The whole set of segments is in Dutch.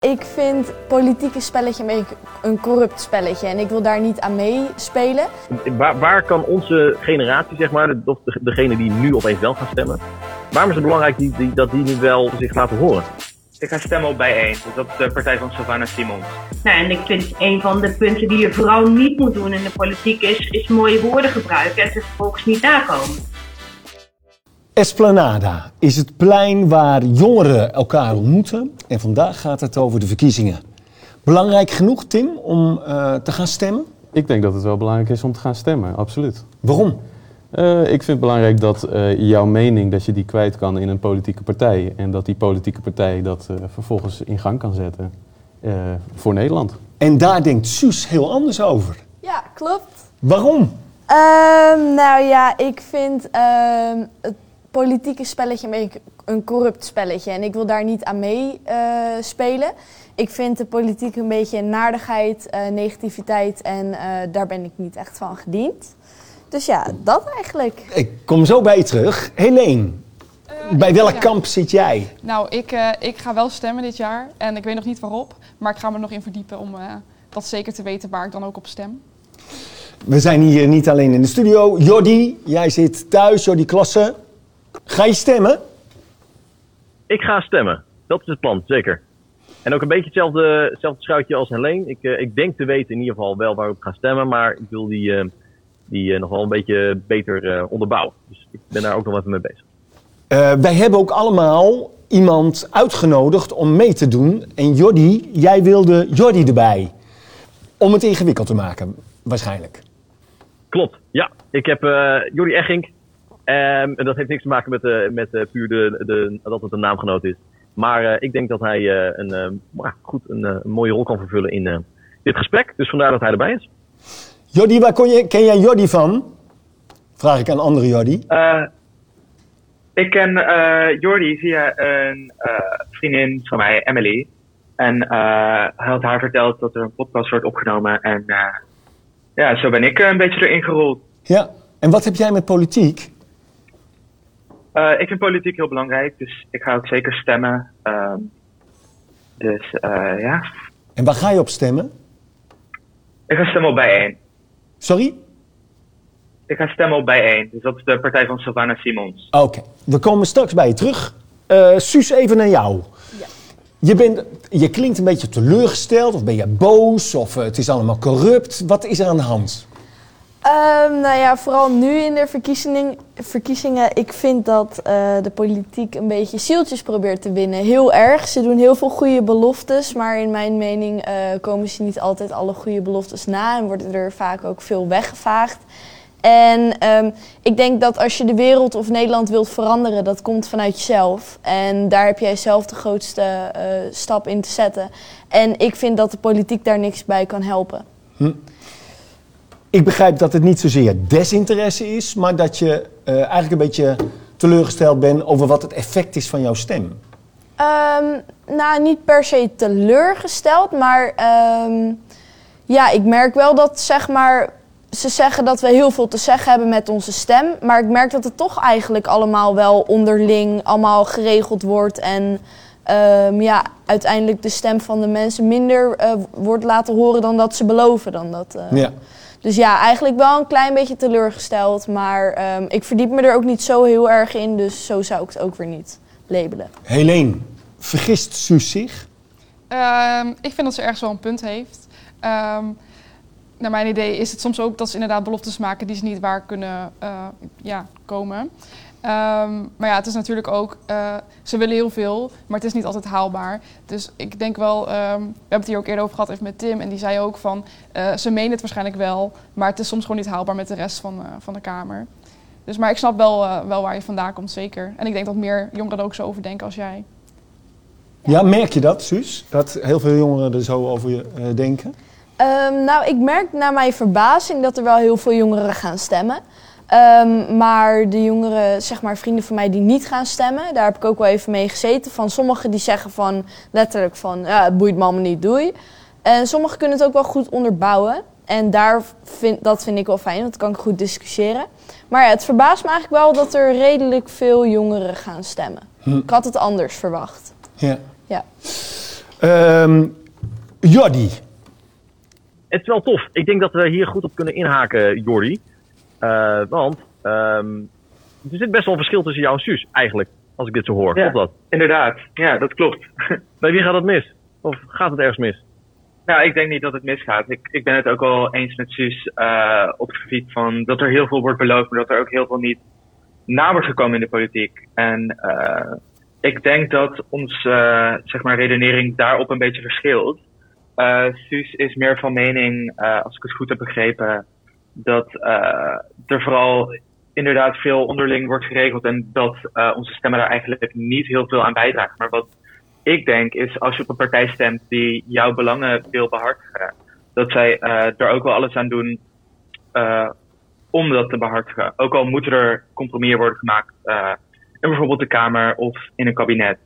Ik vind politiek een spelletje, een corrupt spelletje en ik wil daar niet aan meespelen. Waar kan onze generatie, zeg maar, of degene die nu opeens wel gaan stemmen, waarom is het belangrijk dat die nu wel zich laten horen? Ik ga stemmen op Bij1, dus dat is de partij van Sylvana Simons. Nou, en ik vind een van de punten die je vooral niet moet doen in de politiek is mooie woorden gebruiken en ze vervolgens niet nakomen. Esplanada is het plein waar jongeren elkaar ontmoeten en vandaag gaat het over de verkiezingen. Belangrijk genoeg, Tim, om te gaan stemmen? Ik denk dat het wel belangrijk is om te gaan stemmen, absoluut. Waarom? Ik vind het belangrijk dat jouw mening, dat je die kwijt kan in een politieke partij en dat die politieke partij dat vervolgens in gang kan zetten voor Nederland. En daar denkt Suus heel anders over. Ja, klopt. Waarom? Nou ja, ik vind het politieke spelletje een corrupt spelletje en ik wil daar niet aan meespelen. Ik vind de politiek een beetje naardigheid, negativiteit en daar ben ik niet echt van gediend. Dus ja, dat eigenlijk. Ik kom zo bij je terug. Helene, bij welk kamp zit jij? Nou, ik ga wel stemmen dit jaar en ik weet nog niet waarop, maar ik ga me nog in verdiepen om dat zeker te weten waar ik dan ook op stem. We zijn hier niet alleen in de studio. Jordi, jij zit thuis, Jordi Klassen. Ga je stemmen? Ik ga stemmen. Dat is het plan, zeker. En ook een beetje hetzelfde schuitje als Helene. Ik denk te weten in ieder geval wel waar ik ga stemmen, maar ik wil die nog wel een beetje beter onderbouwen. Dus ik ben daar ook nog even mee bezig. Wij hebben ook allemaal iemand uitgenodigd om mee te doen. En Jordi, jij wilde Jordi erbij. Om het ingewikkeld te maken, waarschijnlijk. Klopt, ja. Ik heb Jordy Eching. En dat heeft niks te maken met puur dat het een naamgenoot is. Maar ik denk dat hij een mooie rol kan vervullen in dit gesprek. Dus vandaar dat hij erbij is. Jordi, waar ken jij Jordi van? Vraag ik aan andere Jordi. Ik ken Jordi via een vriendin van mij, Emily. En hij had haar verteld dat er een podcast wordt opgenomen. En zo ben ik een beetje erin gerold. Ja, en wat heb jij met politiek? Ik vind politiek heel belangrijk, dus ik ga ook zeker stemmen. Ja. En waar ga je op stemmen? Ik ga stemmen op Bij1. Sorry? Ik ga stemmen op Bij1, dus dat is de partij van Sylvana Simons. Oké, we komen straks bij je terug. Suus, even naar jou. Ja. Je klinkt een beetje teleurgesteld, of ben je boos, of het is allemaal corrupt. Wat is er aan de hand? Nou ja, vooral nu in de verkiezingen. Ik vind dat de politiek een beetje zieltjes probeert te winnen. Heel erg. Ze doen heel veel goede beloftes. Maar in mijn mening komen ze niet altijd alle goede beloftes na. En worden er vaak ook veel weggevaagd. En ik denk dat als je de wereld of Nederland wilt veranderen, dat komt vanuit jezelf. En daar heb jij zelf de grootste stap in te zetten. En ik vind dat de politiek daar niks bij kan helpen. Ik begrijp dat het niet zozeer desinteresse is, maar dat je eigenlijk een beetje teleurgesteld bent over wat het effect is van jouw stem. Nou, niet per se teleurgesteld, maar ik merk wel dat, zeg maar, ze zeggen dat we heel veel te zeggen hebben met onze stem. Maar ik merk dat het toch eigenlijk allemaal wel onderling allemaal geregeld wordt en uiteindelijk de stem van de mensen minder wordt laten horen dan dat ze beloven. Dus ja, eigenlijk wel een klein beetje teleurgesteld, maar ik verdiep me er ook niet zo heel erg in, dus zo zou ik het ook weer niet labelen. Helene, vergist Suus zich? Ik vind dat ze ergens wel een punt heeft. Naar mijn idee is het soms ook dat ze inderdaad beloftes maken die ze niet waar kunnen komen. Maar ja, het is natuurlijk ook, ze willen heel veel, maar het is niet altijd haalbaar. Dus ik denk wel, we hebben het hier ook eerder over gehad even met Tim en die zei ook van, ze menen het waarschijnlijk wel, maar het is soms gewoon niet haalbaar met de rest van de Kamer. Dus, maar ik snap wel waar je vandaan komt, zeker. En ik denk dat meer jongeren er ook zo over denken als jij. Ja, merk je dat, Suus? Dat heel veel jongeren er zo over denken? Nou, ik merk naar mijn verbazing dat er wel heel veel jongeren gaan stemmen. Maar de jongeren, zeg maar vrienden van mij die niet gaan stemmen, daar heb ik ook wel even mee gezeten. Van sommigen die zeggen van letterlijk van, ja, het boeit me allemaal niet, doei. En sommigen kunnen het ook wel goed onderbouwen. En dat vind ik wel fijn, want dan kan ik goed discussiëren. Maar ja, het verbaast me eigenlijk wel dat er redelijk veel jongeren gaan stemmen. Ik had het anders verwacht. Ja. Jordi. Het is wel tof. Ik denk dat we hier goed op kunnen inhaken, Jordi. Want er zit best wel een verschil tussen jou en Suus, eigenlijk. Als ik dit zo hoor, klopt dat? Inderdaad, ja, dat klopt. Bij wie gaat dat mis? Of gaat het ergens mis? Nou, ik denk niet dat het misgaat. Ik ben het ook al eens met Suus op het gebied van dat er heel veel wordt beloofd, maar dat er ook heel veel niet na wordt gekomen in de politiek. En ik denk dat onze redenering daarop een beetje verschilt. Suus is meer van mening, als ik het goed heb begrepen, dat er vooral inderdaad veel onderling wordt geregeld en dat onze stemmen daar eigenlijk niet heel veel aan bijdragen. Maar wat ik denk is, als je op een partij stemt die jouw belangen wil behartigen, dat zij daar ook wel alles aan doen om dat te behartigen. Ook al moeten er compromissen worden gemaakt in bijvoorbeeld de Kamer of in een kabinet.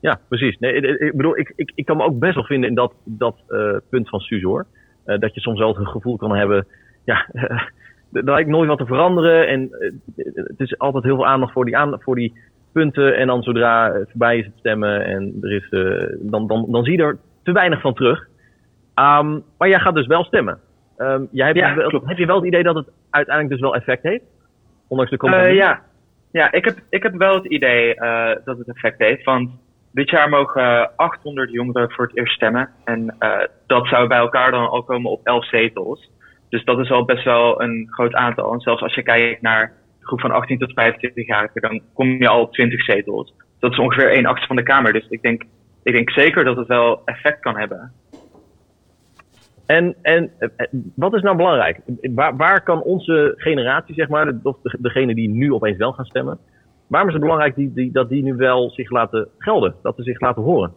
Ja, precies. Nee, ik bedoel, ik kan me ook best wel vinden in dat punt van Suus, hoor. Dat je soms wel het gevoel kan hebben, ja, er lijkt nooit wat te veranderen en het is altijd heel veel aandacht voor die punten. En dan zodra het voorbij is het stemmen en er is, dan zie je er te weinig van terug. Maar jij gaat dus wel stemmen. Heb je wel het idee dat het uiteindelijk dus wel effect heeft? Ondanks de compromis? Ja, ik heb wel het idee dat het effect heeft. Want dit jaar mogen 800 jongeren voor het eerst stemmen. En dat zou bij elkaar dan al komen op 11 zetels. Dus dat is al best wel een groot aantal. En zelfs als je kijkt naar de groep van 18 tot 25 jaar, dan kom je al op 20 zetels. Dat is ongeveer 1/8 van de Kamer. Dus ik denk zeker dat het wel effect kan hebben. En wat is nou belangrijk? Waar kan onze generatie, zeg maar, of degene die nu opeens wel gaan stemmen, waarom is het belangrijk dat die nu wel zich laten gelden? Dat ze zich laten horen?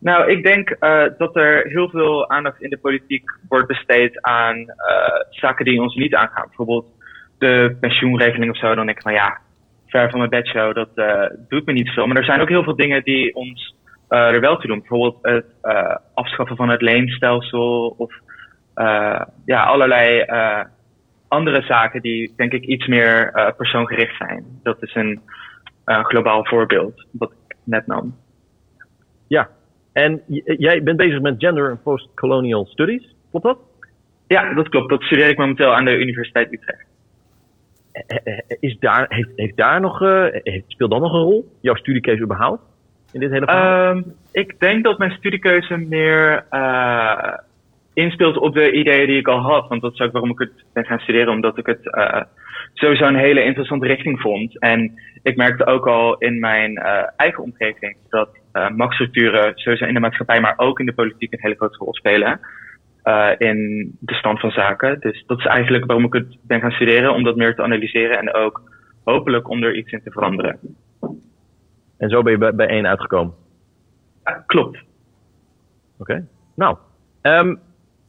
Nou, ik denk dat er heel veel aandacht in de politiek wordt besteed aan zaken die ons niet aangaan. Bijvoorbeeld de pensioenregeling of zo. Dan denk ik van ja, ver van mijn bedshow, dat doet me niet veel. Maar er zijn ook heel veel dingen die ons er wel toe doen. Bijvoorbeeld het afschaffen van het leenstelsel of allerlei andere zaken die denk ik iets meer persoongericht zijn. Dat is een globaal voorbeeld wat ik net nam. Ja. En jij bent bezig met Gender and Post-Colonial Studies, klopt dat? Ja, dat klopt. Dat studeer ik momenteel aan de Universiteit Utrecht. Speelt dat nog een rol? Jouw studiekeuze überhaupt? In dit hele verhaal? Ik denk dat mijn studiekeuze meer inspeelt op de ideeën die ik al had. Want dat is ook waarom ik het ben gaan studeren. Omdat ik het sowieso een hele interessante richting vond. En ik merkte ook al in mijn eigen omgeving dat machtsstructuren sowieso in de maatschappij, maar ook in de politiek een hele grote rol spelen in de stand van zaken. Dus dat is eigenlijk waarom ik het ben gaan studeren, om dat meer te analyseren en ook hopelijk om er iets in te veranderen. En zo ben je bij 1 uitgekomen? Ja, klopt. Oké. Nou,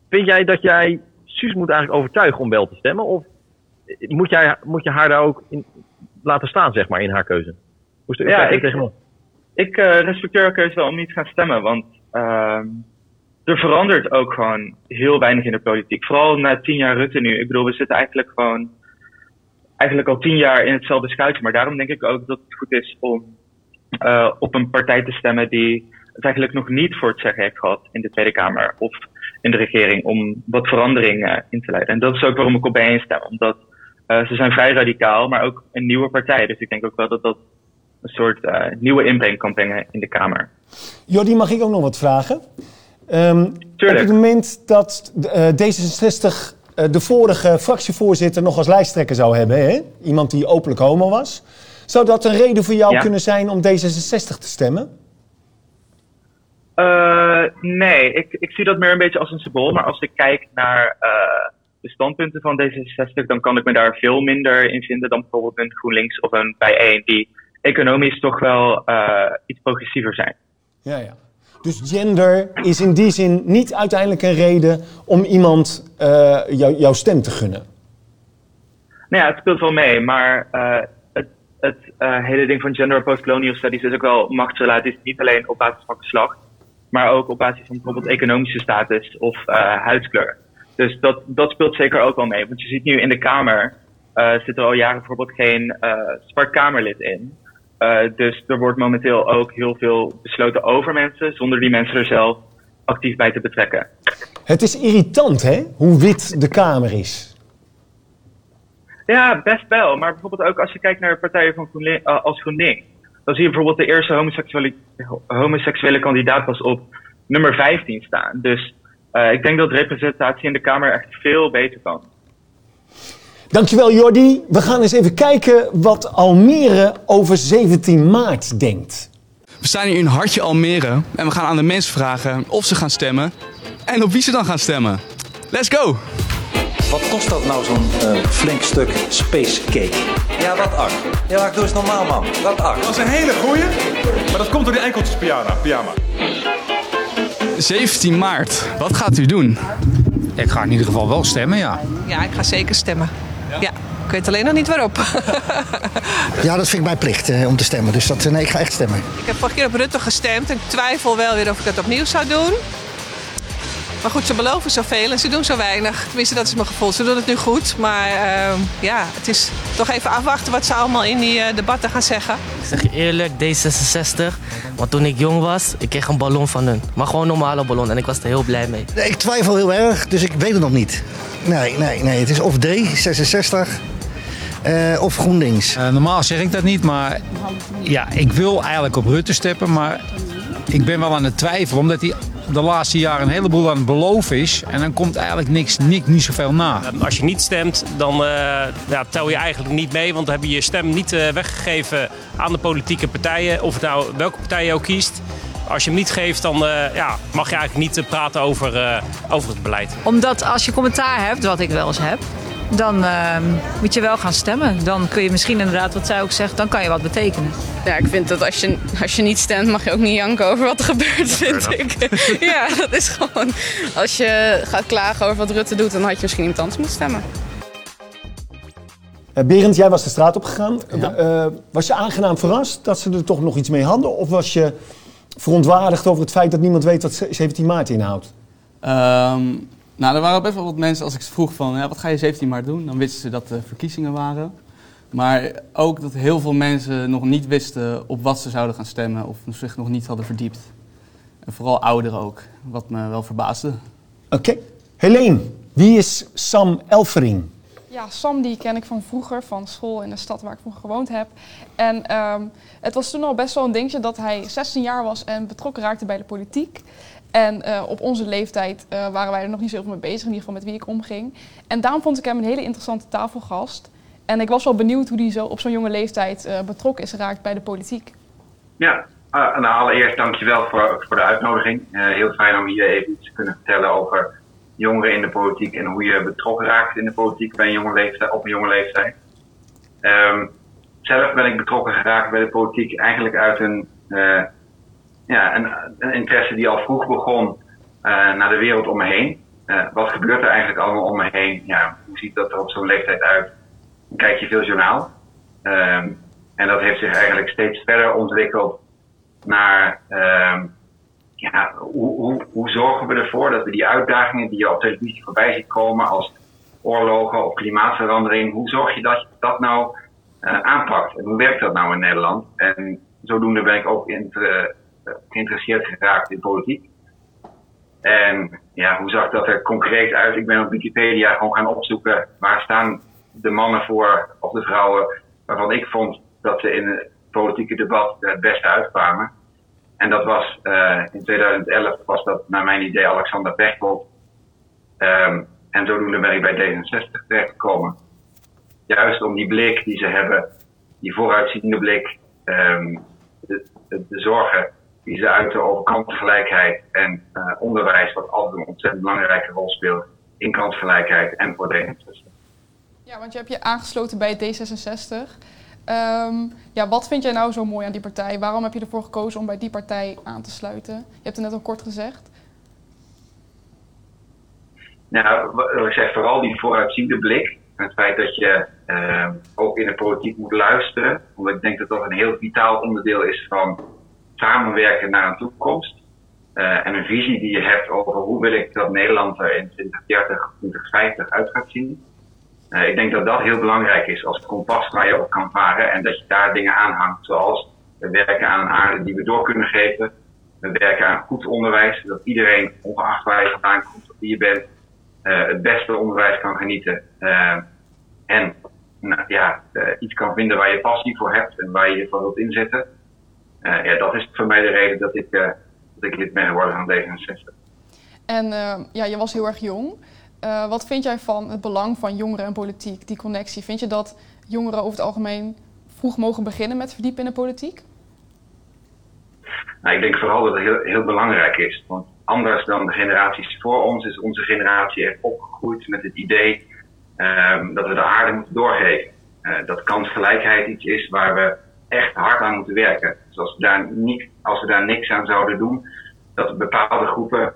vind jij dat jij Suus moet eigenlijk overtuigen om wel te stemmen? Of moet je haar daar ook in laten staan, zeg maar, in haar keuze? Ik respecteer haar keuze wel om niet te gaan stemmen, want er verandert ook gewoon heel weinig in de politiek. Vooral na 10 jaar Rutte nu. Ik bedoel, we zitten eigenlijk al 10 jaar in hetzelfde schuitje. Maar daarom denk ik ook dat het goed is om op een partij te stemmen die het eigenlijk nog niet voor het zeggen heeft gehad in de Tweede Kamer of in de regering, om wat verandering in te leiden. En dat is ook waarom ik op bijeen stem, omdat ze zijn vrij radicaal, maar ook een nieuwe partij. Dus ik denk ook wel dat dat een soort nieuwe inbreng kan brengen in de Kamer. Jordi, mag ik ook nog wat vragen? Tuurlijk. Op het moment dat D66 de vorige fractievoorzitter nog als lijsttrekker zou hebben, hè? Iemand die openlijk homo was, zou dat een reden voor jou kunnen zijn om D66 te stemmen? Nee, ik zie dat meer een beetje als een symbool. Maar als ik kijk naar de standpunten van D66, dan kan ik me daar veel minder in vinden dan bijvoorbeeld een GroenLinks of een Bij1 die economisch toch wel iets progressiever zijn. Ja. Dus gender is in die zin niet uiteindelijk een reden om iemand jouw stem te gunnen? Nou ja, het speelt wel mee, maar het hele ding van gender post-colonial studies is ook wel machtsrelaties, niet alleen op basis van geslacht, maar ook op basis van bijvoorbeeld economische status of huidskleur. Dus dat speelt zeker ook wel mee, want je ziet nu in de Kamer zit er al jaren bijvoorbeeld geen zwart Kamerlid in. Dus er wordt momenteel ook heel veel besloten over mensen, zonder die mensen er zelf actief bij te betrekken. Het is irritant, hè, hoe wit de Kamer is. Ja, best wel. Maar bijvoorbeeld ook als je kijkt naar partijen van als GroenLinks. Dan zie je bijvoorbeeld de eerste homoseksuele kandidaat pas op nummer 15 staan. Dus ik denk dat representatie in de Kamer echt veel beter kan. Dankjewel, Jordi. We gaan eens even kijken wat Almere over 17 maart denkt. We staan hier in Hartje Almere en we gaan aan de mensen vragen of ze gaan stemmen en op wie ze dan gaan stemmen. Let's go! Wat kost dat nou, zo'n flink stuk spacecake? Ja, wat acht. Ja, ik doe eens normaal, man. Wat acht. Dat is een hele goeie, maar dat komt door die enkeltjespyjama. 17 maart, wat gaat u doen? Ik ga in ieder geval wel stemmen, ja. Ja, ik ga zeker stemmen. Ja. Ik weet alleen nog niet waarop. Ja, dat vind ik mijn plicht om te stemmen. Dus nee, ik ga echt stemmen. Ik heb vorige keer op Rutte gestemd en ik twijfel wel weer of ik dat opnieuw zou doen. Maar goed, ze beloven zoveel en ze doen zo weinig. Tenminste, dat is mijn gevoel. Ze doen het nu goed, maar het is toch even afwachten wat ze allemaal in die debatten gaan zeggen. Ik zeg je eerlijk, D66, want toen ik jong was, ik kreeg een ballon van hun. Maar gewoon een normale ballon en ik was er heel blij mee. Ik twijfel heel erg, dus ik weet het nog niet. Nee, het is of D66 of GroenLinks. Normaal zeg ik dat niet, maar ja, ik wil eigenlijk op Rutte steppen, maar ik ben wel aan het twijfelen, omdat hij de laatste jaren een heleboel aan het beloven is. En dan komt eigenlijk niet zoveel na. Als je niet stemt, dan tel je eigenlijk niet mee. Want dan heb je je stem niet weggegeven aan de politieke partijen. Of nou welke partij je ook kiest. Als je hem niet geeft, dan mag je eigenlijk niet praten over het beleid. Omdat als je commentaar hebt, wat ik wel eens heb, dan moet je wel gaan stemmen. Dan kun je misschien inderdaad, wat zij ook zegt, dan kan je wat betekenen. Ja, ik vind dat als je niet stemt, mag je ook niet janken over wat er gebeurt, vind ik. Ja, dat is gewoon... Als je gaat klagen over wat Rutte doet, dan had je misschien iemand anders moeten stemmen. Berend, jij was de straat opgegaan. Ja. Was je aangenaam verrast dat ze er toch nog iets mee hadden? Of was je verontwaardigd over het feit dat niemand weet wat 17 maart inhoudt? Nou, er waren best wel wat mensen, als ik ze vroeg van, ja, wat ga je 17 maart doen? Dan wisten ze dat de verkiezingen waren. Maar ook dat heel veel mensen nog niet wisten op wat ze zouden gaan stemmen of zich nog niet hadden verdiept. En vooral ouderen ook, wat me wel verbaasde. Oké. Helene, wie is Sam Elferien? Ja, Sam die ken ik van vroeger, van school in de stad waar ik vroeger gewoond heb. En het was toen al best wel een dingetje dat hij 16 jaar was en betrokken raakte bij de politiek. En op onze leeftijd waren wij er nog niet zoveel mee bezig, in ieder geval met wie ik omging. En daarom vond ik hem een hele interessante tafelgast. En ik was wel benieuwd hoe hij op zo'n jonge leeftijd betrokken is geraakt bij de politiek. Ja, allereerst dankjewel voor de uitnodiging. Heel fijn om hier even iets te kunnen vertellen over jongeren in de politiek en hoe je betrokken raakt in de politiek bij een jonge leeftijd, op een jonge leeftijd. Zelf ben ik betrokken geraakt bij de politiek eigenlijk uit een interesse die al vroeg begon naar de wereld om me heen. Wat gebeurt er eigenlijk allemaal om me heen? Ja, hoe ziet dat er op zo'n leeftijd uit? Dan kijk je veel journaal. En dat heeft zich eigenlijk steeds verder ontwikkeld naar hoe zorgen we ervoor dat we die uitdagingen die je op televisie voorbij ziet komen als oorlogen of klimaatverandering, hoe zorg je dat je dat nou aanpakt? En hoe werkt dat nou in Nederland? En zodoende ben ik ook geïnteresseerd geraakt in politiek. En ja, hoe zag dat er concreet uit? Ik ben op Wikipedia gewoon gaan opzoeken waar staan de mannen voor of de vrouwen waarvan ik vond dat ze in het politieke debat het beste uitkwamen. En dat was in 2011 was dat naar mijn idee Alexander Pechtold. En zodoende ben ik bij D66 terechtgekomen. Juist om die blik die ze hebben, die vooruitziende blik, de zorgen die ze uiten over kansgelijkheid en onderwijs, wat altijd een ontzettend belangrijke rol speelt in kansgelijkheid en voor D66. Ja, want je hebt je aangesloten bij D66. Wat vind jij nou zo mooi aan die partij? Waarom heb je ervoor gekozen om bij die partij aan te sluiten? Je hebt het net al kort gezegd. Nou, wat ik zeg, vooral die vooruitziende blik. Het feit dat je ook in de politiek moet luisteren. Omdat ik denk dat dat een heel vitaal onderdeel is van samenwerken naar een toekomst. En een visie die je hebt over hoe wil ik dat Nederland er in 2030, 2050 uit gaat zien. Ik denk dat dat heel belangrijk is als kompas waar je op kan varen en dat je daar dingen aanhangt zoals we werken aan een aarde die we door kunnen geven. We werken aan goed onderwijs, dat iedereen ongeacht waar je vandaan komt of wie je bent het beste onderwijs kan genieten. Iets kan vinden waar je passie voor hebt en waar je je voor wilt inzetten. Dat is voor mij de reden dat ik lid ben geworden van D66. En je was heel erg jong. Wat vind jij van het belang van jongeren en politiek, die connectie? Vind je dat jongeren over het algemeen vroeg mogen beginnen met verdiepen in de politiek? Nou, ik denk vooral dat het heel, heel belangrijk is. Want anders dan de generaties voor ons is onze generatie echt opgegroeid met het idee dat we de aarde moeten doorgeven. Dat kansgelijkheid iets is waar we echt hard aan moeten werken. Dus als we daar niks aan zouden doen, dat bepaalde groepen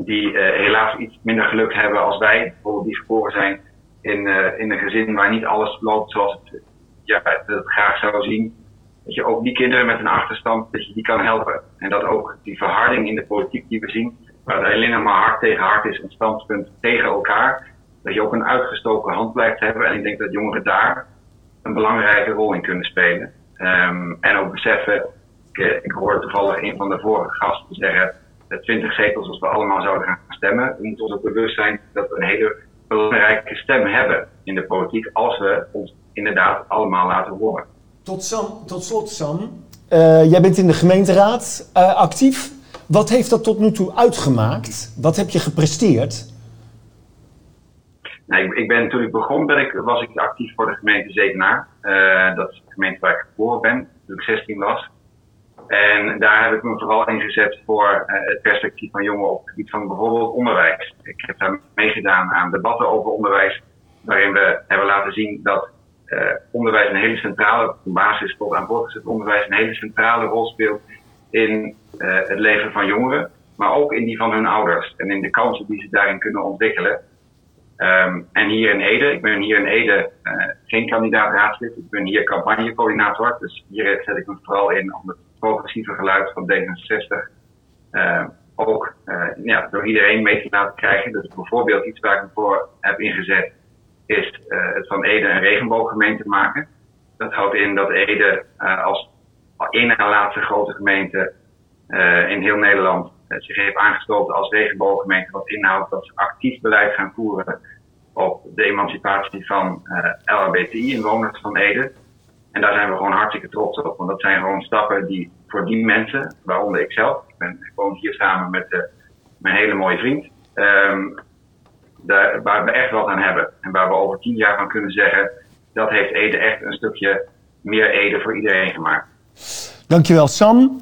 die helaas iets minder geluk hebben als wij, bijvoorbeeld die geboren zijn in een gezin waar niet alles loopt zoals het, het graag zou zien, dat je ook die kinderen met een achterstand, dat je die kan helpen. En dat ook die verharding in de politiek die we zien, waar het alleen maar hard tegen hard is, een standpunt tegen elkaar, dat je ook een uitgestoken hand blijft hebben. En ik denk dat jongeren daar een belangrijke rol in kunnen spelen. En ook beseffen, ik hoorde toevallig een van de vorige gasten zeggen, 20 zetels als we allemaal zouden gaan stemmen. We moeten ons ook bewust zijn dat we een hele belangrijke stem hebben in de politiek als we ons inderdaad allemaal laten horen. Tot slot Sam, jij bent in de gemeenteraad actief. Wat heeft dat tot nu toe uitgemaakt? Wat heb je gepresteerd? Nou, toen ik begon was ik actief voor de gemeente Zevenaar. Dat is de gemeente waar ik geboren ben, toen ik 16 was. En daar heb ik me vooral ingezet voor het perspectief van jongeren op het gebied van bijvoorbeeld onderwijs. Ik heb daar meegedaan aan debatten over onderwijs, waarin we hebben laten zien dat onderwijs een hele centrale, van basis tot aan voortgezet onderwijs, een hele centrale rol speelt in het leven van jongeren, maar ook in die van hun ouders en in de kansen die ze daarin kunnen ontwikkelen. En hier in Ede, ik ben hier in Ede geen kandidaat raadslid, ik ben hier campagnecoördinator, dus hier zet ik me vooral in om het progressieve geluid van D66 door iedereen mee te laten krijgen. Dus bijvoorbeeld iets waar ik me voor heb ingezet is het van Ede een regenbooggemeente maken. Dat houdt in dat Ede als één na laatste grote gemeente in heel Nederland zich heeft aangesloten als regenbooggemeente, wat inhoudt dat ze actief beleid gaan voeren op de emancipatie van LHBTI-inwoners van Ede. En daar zijn we gewoon hartstikke trots op, want dat zijn gewoon stappen die voor die mensen, waaronder ikzelf, ik woon hier samen met mijn hele mooie vriend, waar we echt wat aan hebben. En waar we over 10 jaar van kunnen zeggen, dat heeft Ede echt een stukje meer Ede voor iedereen gemaakt. Dankjewel Sam.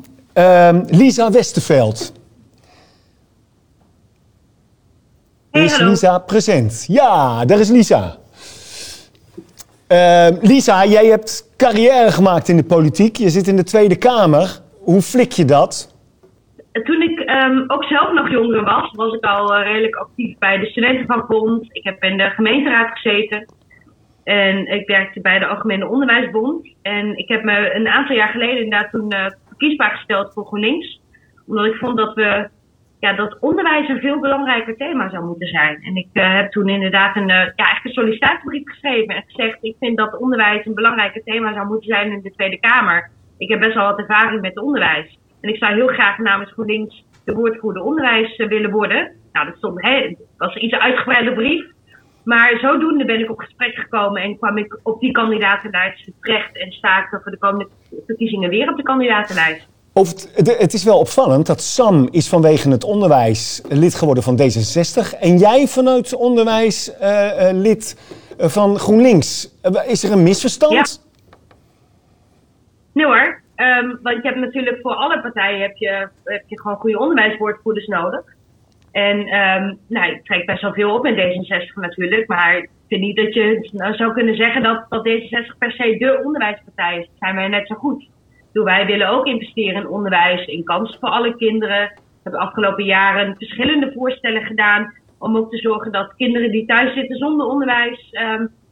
Lisa Westerveld. Hey, is hallo. Lisa present? Ja, daar is Lisa. Lisa, jij hebt carrière gemaakt in de politiek. Je zit in de Tweede Kamer. Hoe flik je dat? Toen ik ook zelf nog jonger was, was ik al redelijk actief bij de Studentenvakbond. Ik heb in de gemeenteraad gezeten. En ik werkte bij de Algemene Onderwijsbond. En ik heb me een aantal jaar geleden inderdaad toen verkiesbaar gesteld voor GroenLinks. Omdat ik vond dat we... Ja, dat onderwijs een veel belangrijker thema zou moeten zijn. En ik heb toen inderdaad een sollicitatiebrief geschreven en gezegd, ik vind dat onderwijs een belangrijker thema zou moeten zijn in de Tweede Kamer. Ik heb best wel wat ervaring met onderwijs. En ik zou heel graag namens GroenLinks de woordvoerder onderwijs willen worden. Nou, dat stond, was een iets uitgebreide brief. Maar zodoende ben ik op gesprek gekomen en kwam ik op die kandidatenlijst terecht en sta ik voor de komende verkiezingen weer op de kandidatenlijst. Het is wel opvallend dat Sam is vanwege het onderwijs lid geworden van D66... en jij vanuit onderwijs lid van GroenLinks. Is er een misverstand? Ja. Nee hoor, want je hebt natuurlijk voor alle partijen heb je gewoon goede onderwijswoordvoerders nodig. En ik trek best wel veel op met D66 natuurlijk... maar ik vind niet dat je zou kunnen zeggen dat D66 per se de onderwijspartij is. Dat zijn wij net zo goed. Wij willen ook investeren in onderwijs, in kansen voor alle kinderen. We hebben afgelopen jaren verschillende voorstellen gedaan om ook te zorgen dat kinderen die thuis zitten zonder onderwijs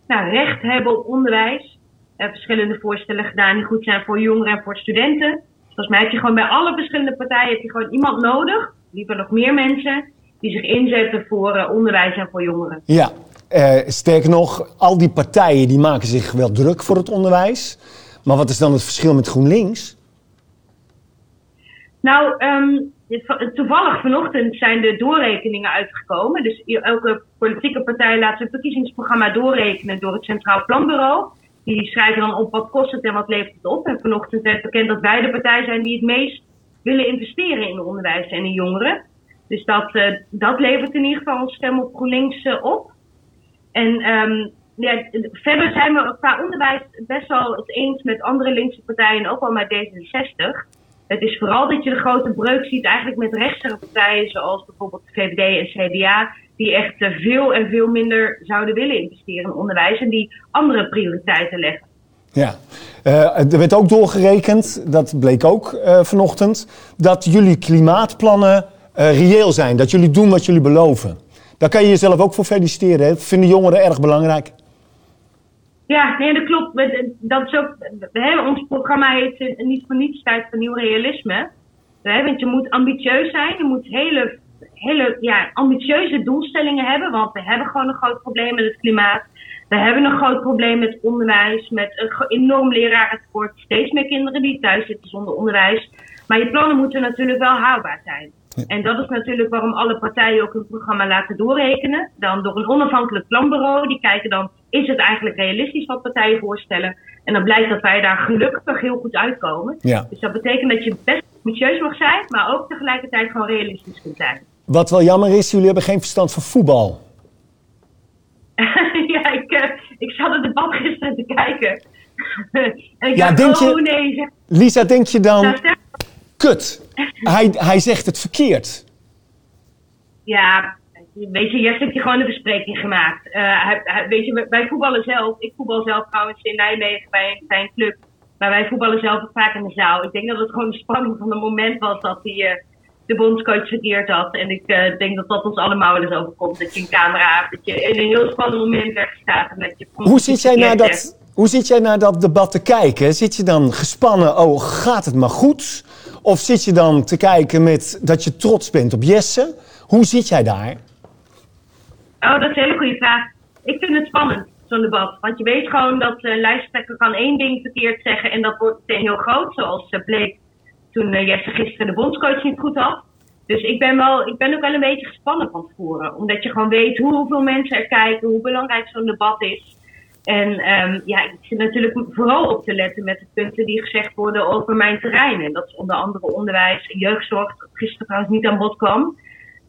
recht hebben op onderwijs. We hebben verschillende voorstellen gedaan die goed zijn voor jongeren en voor studenten. Volgens mij heb je gewoon bij alle verschillende partijen heb je gewoon iemand nodig, liever nog meer mensen, die zich inzetten voor onderwijs en voor jongeren. Ja. Sterker nog, al die partijen die maken zich wel druk voor het onderwijs. Maar wat is dan het verschil met GroenLinks? Nou, toevallig vanochtend zijn de doorrekeningen uitgekomen. Dus elke politieke partij laat zijn verkiezingsprogramma doorrekenen door het Centraal Planbureau. Die schrijven dan op wat kost het en wat levert het op. En vanochtend werd bekend dat wij de partij zijn die het meest willen investeren in het onderwijs en in jongeren. Dus dat levert in ieder geval een stem op GroenLinks op. En verder zijn we qua onderwijs best wel het eens met andere linkse partijen, ook al met D66. Het is vooral dat je de grote breuk ziet eigenlijk met rechtse partijen zoals bijvoorbeeld de VVD en CDA, die echt veel en veel minder zouden willen investeren in onderwijs en die andere prioriteiten leggen. Ja, er werd ook doorgerekend, dat bleek ook vanochtend, dat jullie klimaatplannen reëel zijn. Dat jullie doen wat jullie beloven. Daar kan je jezelf ook voor feliciteren. Hè? Dat vinden jongeren erg belangrijk. Ja, nee, dat klopt. Dat is ook, ons programma heet niet voor niets Tijd voor Nieuw Realisme. Want je moet ambitieus zijn. Je moet hele ambitieuze doelstellingen hebben. Want we hebben gewoon een groot probleem met het klimaat. We hebben een groot probleem met onderwijs. Met een enorm lerarentekort. Steeds meer kinderen die thuis zitten zonder onderwijs. Maar je plannen moeten natuurlijk wel haalbaar zijn. En dat is natuurlijk waarom alle partijen ook hun programma laten doorrekenen. Dan door een onafhankelijk planbureau. Die kijken dan, is het eigenlijk realistisch wat partijen voorstellen? En dan blijkt dat wij daar gelukkig heel goed uitkomen. Ja. Dus dat betekent dat je best ambitieus mag zijn, maar ook tegelijkertijd gewoon realistisch kunt zijn. Wat wel jammer is, jullie hebben geen verstand van voetbal. Ja, ik zat het debat gisteren te kijken. En ik dacht, Lisa, denk je dan... Nou, kut. Hij zegt het verkeerd. Ja, weet je, Jesse heeft je gewoon een verspreking gemaakt. Weet je, wij voetballen zelf. Ik voetbal zelf trouwens in Nijmegen bij een club. Maar wij voetballen zelf ook vaak in de zaal. Ik denk dat het gewoon de spanning van het moment was dat hij de bondscoach verkeerd had. En ik denk dat dat ons allemaal wel eens overkomt. Dat je een camera, dat je in een heel spannend moment wegstaat. Hoe zit jij naar dat debat te kijken? Zit je dan gespannen, oh gaat het maar goed? Of zit je dan te kijken met dat je trots bent op Jesse? Hoe zit jij daar? Oh, dat is een hele goede vraag. Ik vind het spannend, zo'n debat. Want je weet gewoon dat een lijsttrekker kan één ding verkeerd zeggen en dat wordt meteen heel groot. Zoals bleek toen Jesse gisteren de bondscoach niet goed had. Dus ik ben ook wel een beetje gespannen van tevoren. Omdat je gewoon weet hoeveel mensen er kijken, hoe belangrijk zo'n debat is. En ik zit natuurlijk vooral op te letten met de punten die gezegd worden over mijn terrein. En dat is onder andere onderwijs en jeugdzorg, dat gisteren trouwens niet aan bod kwam.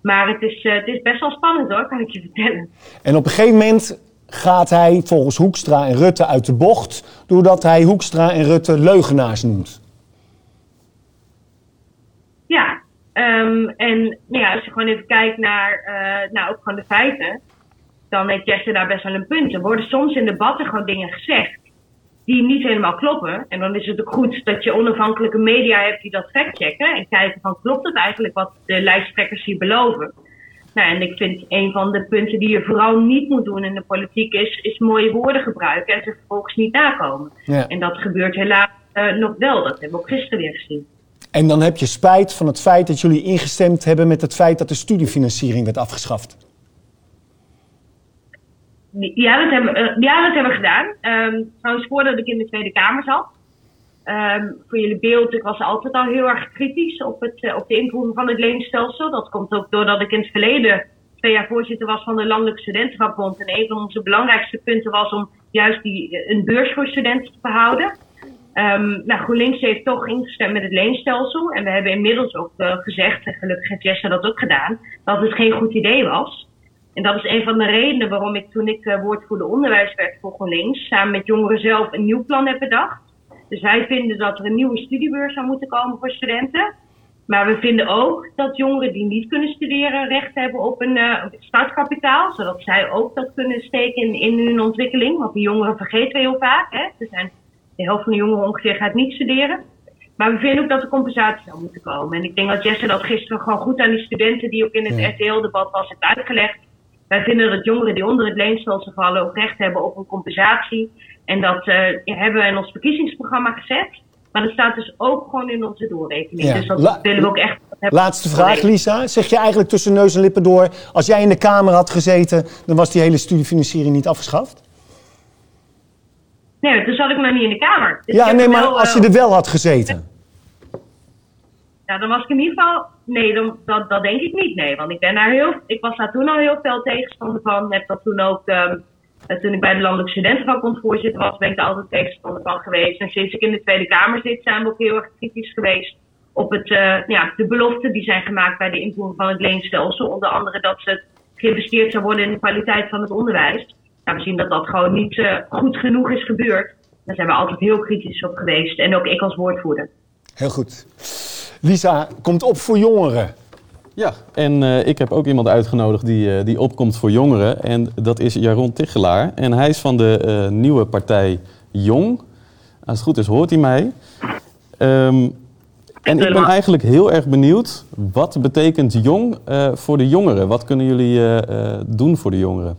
Maar het is best wel spannend hoor, kan ik je vertellen. En op een gegeven moment gaat hij volgens Hoekstra en Rutte uit de bocht, doordat hij Hoekstra en Rutte leugenaars noemt. Ja, als je gewoon even kijkt naar ook gewoon de feiten, dan heeft Jesse daar best wel een punt. Er worden soms in debatten gewoon dingen gezegd die niet helemaal kloppen. En dan is het ook goed dat je onafhankelijke media hebt die dat factchecken en kijken van klopt het eigenlijk wat de lijsttrekkers hier beloven. Nou, en ik vind een van de punten die je vooral niet moet doen in de politiek is mooie woorden gebruiken en ze vervolgens niet nakomen. Ja. En dat gebeurt helaas nog wel. Dat hebben we ook gisteren weer gezien. En dan heb je spijt van het feit dat jullie ingestemd hebben met het feit dat de studiefinanciering werd afgeschaft. Ja, dat hebben we gedaan. Trouwens, voordat ik in de Tweede Kamer zat. Voor jullie beeld, ik was altijd al heel erg kritisch op de invoering van het leenstelsel. Dat komt ook doordat ik in het verleden 2 jaar voorzitter was van de Landelijke Studentenvakbond. En een van onze belangrijkste punten was om juist een beurs voor studenten te behouden. GroenLinks heeft toch ingestemd met het leenstelsel. En we hebben inmiddels ook gezegd, en gelukkig heeft Jesse dat ook gedaan, dat het geen goed idee was. En dat is een van de redenen waarom ik toen ik woordvoerder onderwijs werd voor GroenLinks samen met jongeren zelf een nieuw plan heb bedacht. Dus wij vinden dat er een nieuwe studiebeurs zou moeten komen voor studenten. Maar we vinden ook dat jongeren die niet kunnen studeren recht hebben op een startkapitaal. Zodat zij ook dat kunnen steken in hun ontwikkeling. Want die jongeren vergeten we heel vaak. Hè? De helft van de jongeren ongeveer gaat niet studeren. Maar we vinden ook dat er compensatie zou moeten komen. En ik denk dat Jesse dat gisteren gewoon goed aan die studenten die ook in het RTL-debat was heeft uitgelegd. Wij vinden dat jongeren die onder het leenstelsel vallen ook recht hebben op een compensatie. En dat hebben we in ons verkiezingsprogramma gezet. Maar dat staat dus ook gewoon in onze doorrekening. Ja. Dus dat willen we ook echt hebben. Laatste vraag, Lisa. Zeg je eigenlijk tussen neus en lippen door, als jij in de Kamer had gezeten, dan was die hele studiefinanciering niet afgeschaft? Nee, toen zat ik nog niet in de Kamer. Dus ja, nee, maar wel, als je er wel had gezeten. Ja, dan was ik in ieder geval... Nee, dat denk ik niet. Nee, want ik was daar toen al heel veel tegenstander van. Heb dat toen ook... Toen ik bij de Landelijke Studentenvakbond voorzitter was, ben ik daar altijd tegenstander van geweest. En sinds ik in de Tweede Kamer zit, zijn we ook heel erg kritisch geweest op de beloften die zijn gemaakt bij de invoering van het leenstelsel. Onder andere dat het geïnvesteerd zou worden in de kwaliteit van het onderwijs. Nou, we zien dat dat gewoon niet goed genoeg is gebeurd. Daar zijn we altijd heel kritisch op geweest. En ook ik als woordvoerder. Heel goed. Lisa, komt op voor jongeren. Ja, en ik heb ook iemand uitgenodigd die opkomt voor jongeren. En dat is Jaron Tichelaar. En hij is van de nieuwe partij Jong. Als het goed is, hoort hij mij. En ik ben eigenlijk heel erg benieuwd. Wat betekent Jong voor de jongeren? Wat kunnen jullie doen voor de jongeren?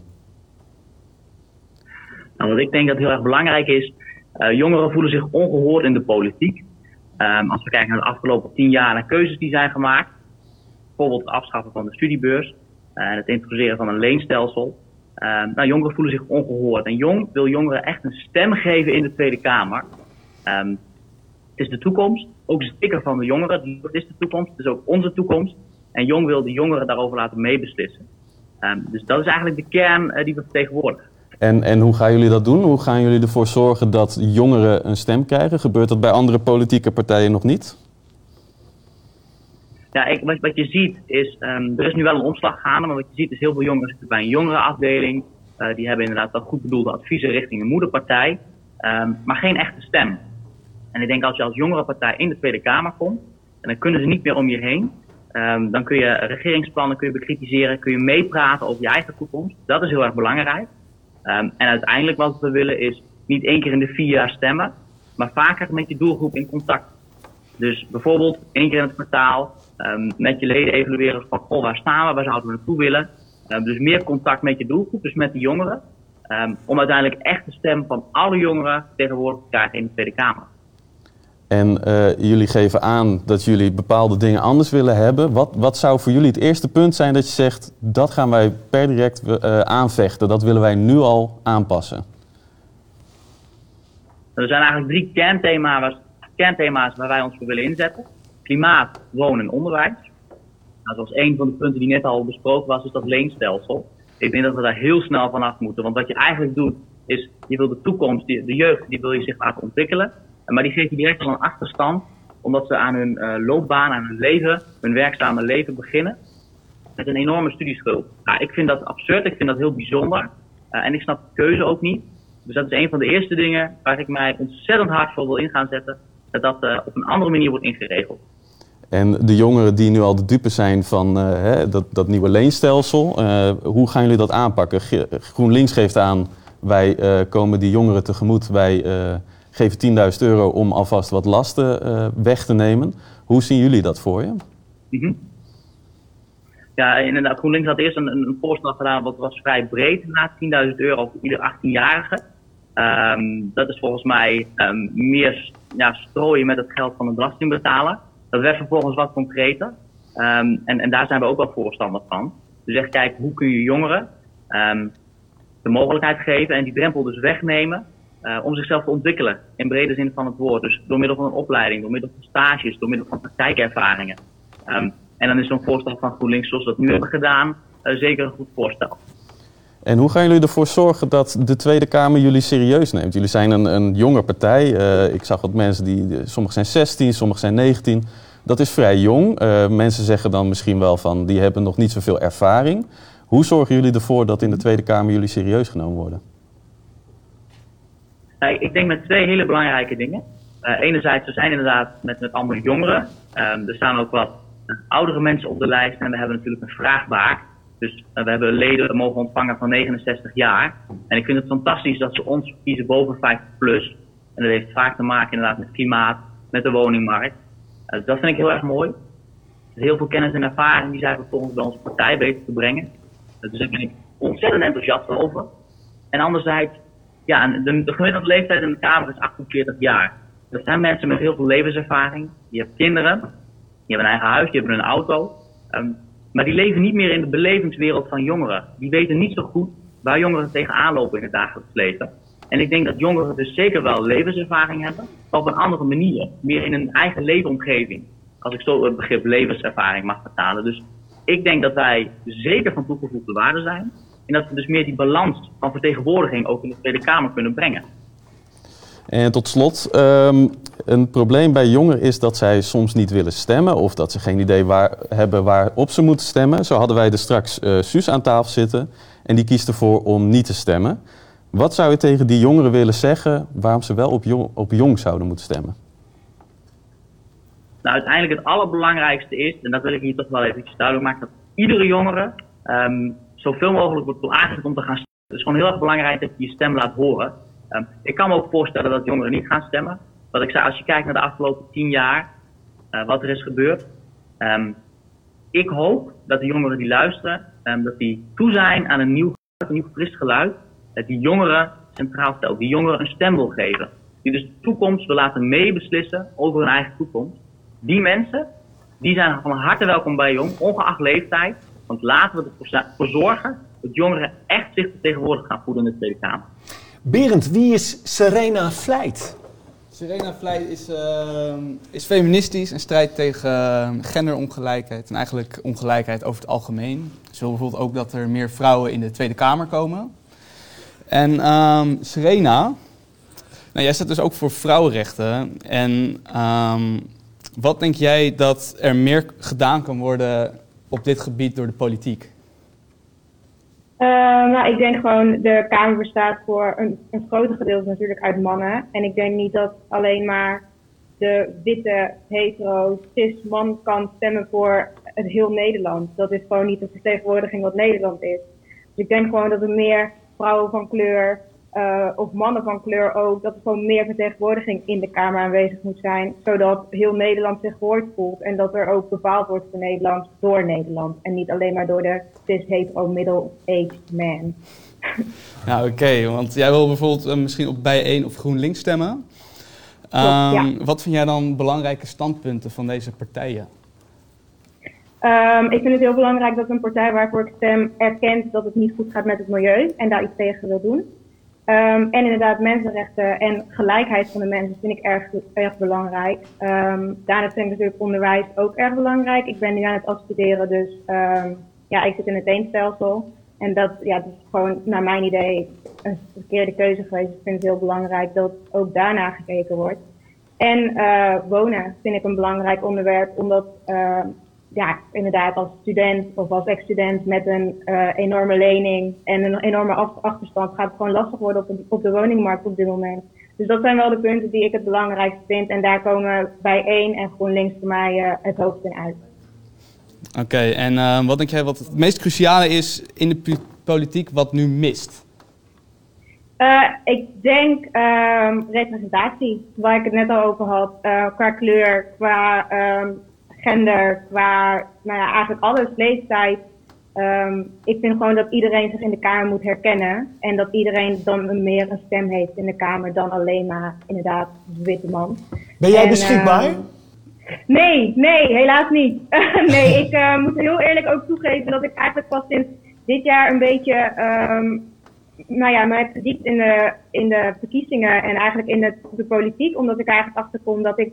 Nou, wat ik denk dat heel erg belangrijk is. Jongeren voelen zich ongehoord in de politiek. Als we kijken naar de afgelopen 10 jaar en keuzes die zijn gemaakt. Bijvoorbeeld het afschaffen van de studiebeurs en het introduceren van een leenstelsel. Jongeren voelen zich ongehoord. En Jong wil jongeren echt een stem geven in de Tweede Kamer. Het is de toekomst. Ook zeker van de jongeren. Het is de toekomst. Het is ook onze toekomst. En Jong wil de jongeren daarover laten meebeslissen. Dus dat is eigenlijk de kern die we vertegenwoordigen. En hoe gaan jullie dat doen? Hoe gaan jullie ervoor zorgen dat jongeren een stem krijgen? Gebeurt dat bij andere politieke partijen nog niet? Ja, wat je ziet is, er is nu wel een omslag gaande, maar wat je ziet is heel veel jongeren zitten bij een jongerenafdeling. Die hebben inderdaad wel goed bedoelde adviezen richting een moederpartij, maar geen echte stem. En ik denk als je als jongerenpartij in de Tweede Kamer komt, en dan kunnen ze niet meer om je heen. Dan kun je regeringsplannen bekritiseren, kun je meepraten over je eigen toekomst. Dat is heel erg belangrijk. En uiteindelijk wat we willen is niet 1 keer in de 4 jaar stemmen, maar vaker met je doelgroep in contact. Dus bijvoorbeeld 1 keer in het kwartaal met je leden evalueren van waar staan we, waar zouden we naartoe willen. Dus meer contact met je doelgroep, dus met de jongeren. Om uiteindelijk echt de stem van alle jongeren tegenwoordig te krijgen in de Tweede Kamer. En jullie geven aan dat jullie bepaalde dingen anders willen hebben. Wat zou voor jullie het eerste punt zijn dat je zegt, dat gaan wij per direct aanvechten. Dat willen wij nu al aanpassen. Er zijn eigenlijk 3 kernthema's waar wij ons voor willen inzetten. Klimaat, wonen en onderwijs. Nou, zoals een van de punten die net al besproken was, is dat leenstelsel. Ik denk dat we daar heel snel vanaf moeten. Want wat je eigenlijk doet, is je wil de toekomst, de jeugd, die wil je zich laten ontwikkelen. Maar die geeft je direct al een achterstand, omdat ze aan hun loopbaan, aan hun leven, hun werkzame leven beginnen. Met een enorme studieschuld. Nou, ik vind dat absurd, ik vind dat heel bijzonder. En ik snap de keuze ook niet. Dus dat is een van de eerste dingen waar ik mij ontzettend hard voor wil in gaan zetten. Dat op een andere manier wordt ingeregeld. En de jongeren die nu al de dupe zijn van dat nieuwe leenstelsel, hoe gaan jullie dat aanpakken? GroenLinks geeft aan, wij komen die jongeren tegemoet, wij geven €10.000 om alvast wat lasten weg te nemen. Hoe zien jullie dat voor je? Mm-hmm. Ja, inderdaad, GroenLinks had eerst een voorstel gedaan, wat was vrij breed, na €10.000 voor ieder 18-jarige. Dat is volgens mij meer strooien met het geld van de belastingbetaler. Dat werd vervolgens wat concreter. En daar zijn we ook wel voorstander van. Dus echt kijken, hoe kun je jongeren de mogelijkheid geven en die drempel dus wegnemen om zichzelf te ontwikkelen, in brede zin van het woord. Dus door middel van een opleiding, door middel van stages, door middel van praktijkervaringen. En dan is zo'n voorstel van GroenLinks, zoals we dat nu hebben gedaan, zeker een goed voorstel. En hoe gaan jullie ervoor zorgen dat de Tweede Kamer jullie serieus neemt? Jullie zijn een jonge partij. Ik zag wat mensen, sommigen zijn 16, sommigen zijn 19. Dat is vrij jong. Mensen zeggen dan misschien wel van, die hebben nog niet zoveel ervaring. Hoe zorgen jullie ervoor dat in de Tweede Kamer jullie serieus genomen worden? Ik denk met 2 hele belangrijke dingen. Enerzijds, we zijn inderdaad met andere jongeren. Er staan ook wat oudere mensen op de lijst en we hebben natuurlijk een vraagbaak. Dus we hebben leden mogen ontvangen van 69 jaar. En ik vind het fantastisch dat ze ons kiezen boven 50+. En dat heeft vaak te maken inderdaad met klimaat, met de woningmarkt. Dus dat vind ik heel erg mooi. Dus heel veel kennis en ervaring die zijn vervolgens bij onze partij weten te brengen. Dus daar ben ik ontzettend enthousiast over. En anderzijds, de gemiddelde leeftijd in de Kamer is 48 jaar. Er zijn mensen met heel veel levenservaring. Die hebben kinderen, die hebben een eigen huis, die hebben een auto. Maar die leven niet meer in de belevingswereld van jongeren. Die weten niet zo goed waar jongeren tegenaan lopen in het dagelijks leven. En ik denk dat jongeren dus zeker wel levenservaring hebben, maar op een andere manier. Meer in hun eigen leefomgeving. Als ik zo het begrip levenservaring mag vertalen. Dus ik denk dat wij zeker van toegevoegde waarde zijn. En dat we dus meer die balans van vertegenwoordiging ook in de Tweede Kamer kunnen brengen. En tot slot, een probleem bij jongeren is dat zij soms niet willen stemmen of dat ze geen idee hebben waarop ze moeten stemmen. Zo hadden wij er straks Suus aan tafel zitten en die kiest ervoor om niet te stemmen. Wat zou je tegen die jongeren willen zeggen waarom ze wel op jong zouden moeten stemmen? Nou, uiteindelijk het allerbelangrijkste is, en dat wil ik hier toch wel even duidelijk maken, dat iedere jongere zoveel mogelijk wordt aangezet om te gaan stemmen. Het is gewoon heel erg belangrijk dat je je stem laat horen. Ik kan me ook voorstellen dat jongeren niet gaan stemmen. Wat ik zei, als je kijkt naar de afgelopen 10 jaar, wat er is gebeurd. Ik hoop dat de jongeren die luisteren, dat die toe zijn aan een nieuw fris geluid. Dat die jongeren centraal stelt, die jongeren een stem wil geven. Die dus de toekomst wil laten meebeslissen over hun eigen toekomst. Die mensen, die zijn van harte welkom bij Jong, ongeacht leeftijd. Want laten we ervoor zorgen dat jongeren echt zich vertegenwoordigd gaan voelen in de Tweede Kamer. Berend, wie is Serena Vlijt? Serena Vlijt is feministisch en strijdt tegen genderongelijkheid en eigenlijk ongelijkheid over het algemeen. Ze wil bijvoorbeeld ook dat er meer vrouwen in de Tweede Kamer komen. En Serena, jij staat dus ook voor vrouwenrechten. En wat denk jij dat er meer gedaan kan worden op dit gebied door de politiek? Ik denk gewoon, de Kamer bestaat voor een grote gedeelte natuurlijk uit mannen. En ik denk niet dat alleen maar de witte, hetero, cis man kan stemmen voor het heel Nederland. Dat is gewoon niet de vertegenwoordiging wat Nederland is. Dus ik denk gewoon dat er meer vrouwen van kleur of mannen van kleur ook, dat er gewoon meer vertegenwoordiging in de Kamer aanwezig moet zijn. Zodat heel Nederland zich gehoord voelt en dat er ook bepaald wordt voor Nederland door Nederland. En niet alleen maar door de cis-hetero middle-aged man. Nou oké, want jij wil bijvoorbeeld misschien op Bij1 of GroenLinks stemmen. Ja. Wat vind jij dan belangrijke standpunten van deze partijen? Ik vind het heel belangrijk dat een partij waarvoor ik stem erkent dat het niet goed gaat met het milieu en daar iets tegen wil doen. En inderdaad, mensenrechten en gelijkheid van de mensen vind ik erg belangrijk. Daarna vind ik natuurlijk onderwijs ook erg belangrijk. Ik ben nu aan het afstuderen, dus ik zit in het leenstelsel. En dat is gewoon naar mijn idee een verkeerde keuze geweest. Ik vind het heel belangrijk dat ook daarna gekeken wordt. En wonen vind ik een belangrijk onderwerp, omdat inderdaad als student of als ex-student met een enorme lening en een enorme achterstand gaat het gewoon lastig worden op de woningmarkt op dit moment. Dus dat zijn wel de punten die ik het belangrijkste vind. En daar komen Bij1 en GroenLinks voor mij het hoofd in uit. Oké, en wat denk jij wat het meest cruciale is in de politiek wat nu mist? Ik denk representatie, waar ik het net al over had. Qua kleur, qua gender, waar eigenlijk alles, leeftijd. Ik vind gewoon dat iedereen zich in de Kamer moet herkennen. En dat iedereen dan meer een stem heeft in de Kamer dan alleen maar inderdaad witte man. Ben jij beschikbaar? Nee, helaas niet. Nee, ik moet heel eerlijk ook toegeven dat ik eigenlijk pas sinds dit jaar een beetje mij heb verdiept in de verkiezingen en eigenlijk in de politiek. Omdat ik eigenlijk achterkom dat ik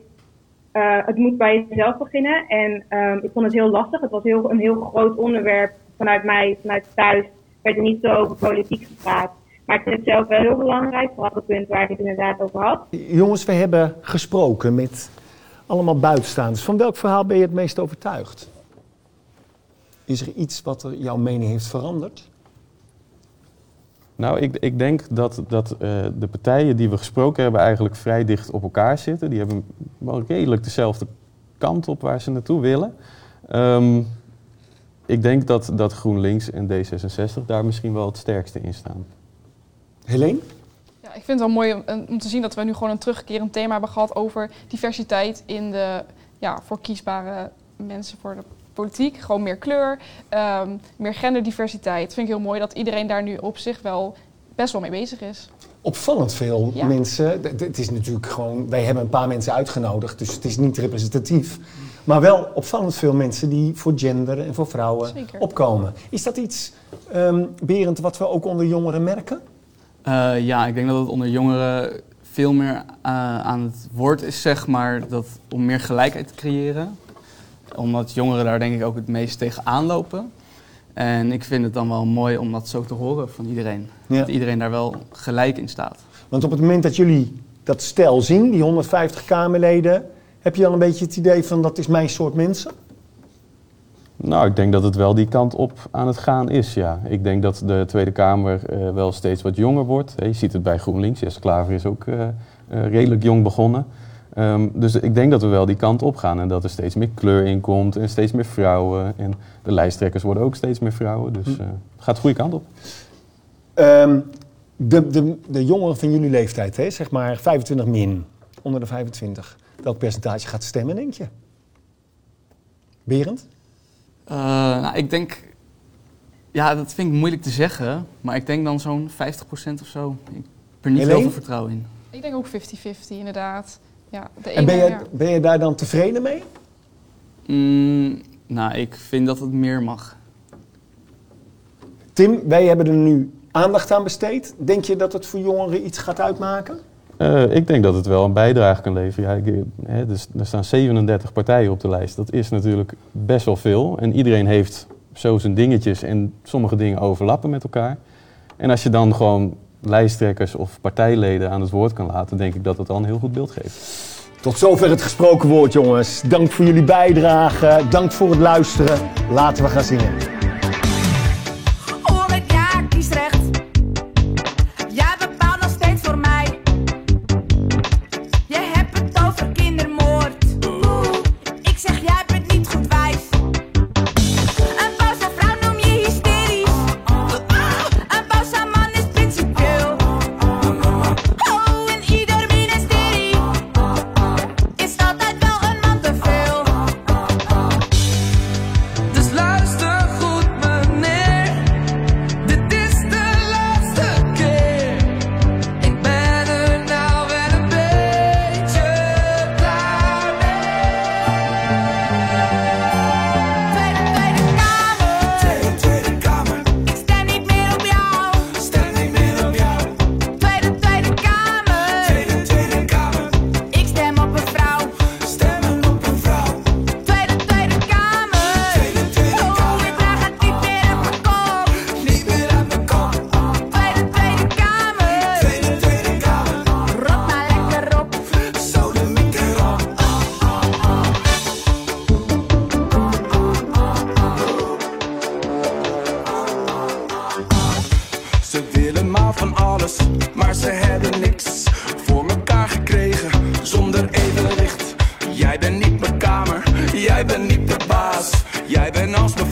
het moet bij jezelf beginnen en ik vond het heel lastig. Het was een heel groot onderwerp vanuit mij, vanuit thuis. Werd er niet zo over politiek gepraat. Maar ik vind het zelf wel heel belangrijk, vooral het punt waar ik het inderdaad over had. Jongens, we hebben gesproken met allemaal buitenstaanders. Van welk verhaal ben je het meest overtuigd? Is er iets wat er jouw mening heeft veranderd? Nou, ik denk dat de partijen die we gesproken hebben eigenlijk vrij dicht op elkaar zitten. Die hebben wel redelijk dezelfde kant op waar ze naartoe willen. Ik denk dat GroenLinks en D66 daar misschien wel het sterkste in staan. Helene? Ja, ik vind het wel mooi om te zien dat we nu gewoon een terugkerend thema hebben gehad over diversiteit in de voor kiesbare mensen voor de politiek, gewoon meer kleur, meer genderdiversiteit. Dat vind ik heel mooi dat iedereen daar nu op zich wel best wel mee bezig is. opvallend veel mensen. Het is natuurlijk gewoon, wij hebben een paar mensen uitgenodigd, dus het is niet representatief. Maar wel opvallend veel mensen die voor gender en voor vrouwen Zeker. Opkomen. Is dat iets, Berend, wat we ook onder jongeren merken? Ja, ik denk dat het onder jongeren veel meer aan het woord is, zeg maar, dat om meer gelijkheid te creëren. Omdat jongeren daar denk ik ook het meest tegen aanlopen. En ik vind het dan wel mooi om dat zo te horen van iedereen. Ja. Dat iedereen daar wel gelijk in staat. Want op het moment dat jullie dat stel zien, die 150 Kamerleden, heb je dan een beetje het idee van dat is mijn soort mensen? Nou, ik denk dat het wel die kant op aan het gaan is, ja. Ik denk dat de Tweede Kamer wel steeds wat jonger wordt. Je ziet het bij GroenLinks, Jesse Klaver is ook redelijk jong begonnen. Dus ik denk dat we wel die kant op gaan en dat er steeds meer kleur in komt en steeds meer vrouwen. En de lijsttrekkers worden ook steeds meer vrouwen, dus het gaat de goede kant op. De jongeren van jullie leeftijd, hè, zeg maar 25 min, onder de 25. Welk percentage gaat stemmen, denk je? Berend? Nou, ik denk, ja, dat vind ik moeilijk te zeggen, maar ik denk dan zo'n 50% of zo. Ik heb er niet heel veel vertrouwen in. Ik denk ook 50-50 inderdaad. Ja, en ben je daar dan tevreden mee? Nou, ik vind dat het meer mag. Tim, wij hebben er nu aandacht aan besteed. Denk je dat het voor jongeren iets gaat uitmaken? Ik denk dat het wel een bijdrage kan leveren. Ja, dus, er staan 37 partijen op de lijst. Dat is natuurlijk best wel veel. En iedereen heeft zo zijn dingetjes en sommige dingen overlappen met elkaar. En als je dan gewoon lijsttrekkers of partijleden aan het woord kan laten, denk ik dat dat al een heel goed beeld geeft. Tot zover het gesproken woord, jongens. Dank voor jullie bijdrage. Dank voor het luisteren. Laten we gaan zingen. Oh, ja, kies recht. Jij bepaalt nog steeds voor mij. Je hebt het over kindermoord. Ik zeg, jij bent niet goed wijs. Een boze vrouw noem je hysterisch. Een boze man is principieel. Oh, in ieder ministerie is altijd wel een man te veel. Dus luister goed, meneer. Dit is de laatste keer. Ik ben er nou wel een beetje klaar mee. Tweede Kamer, Tweede Kamer. Ik stem niet meer op jou. Stem niet meer op jou. Tweede Kamer, Tweede Kamer. Ik stem op een vrouw. Stemmen op een vrouw. Tweede Kamer, Tweede Kamer. Ik draag het niet meer uit mijn kop. Niet meer uit mijn kop. Tweede Kamer, Tweede Kamer. Rot maar lekker op. Zo de mikker op. Ze willen maar van alles, maar ze hebben niks voor elkaar gekregen zonder evenwicht. Jij bent niet mijn kamer, jij bent niet de baas. Jij bent als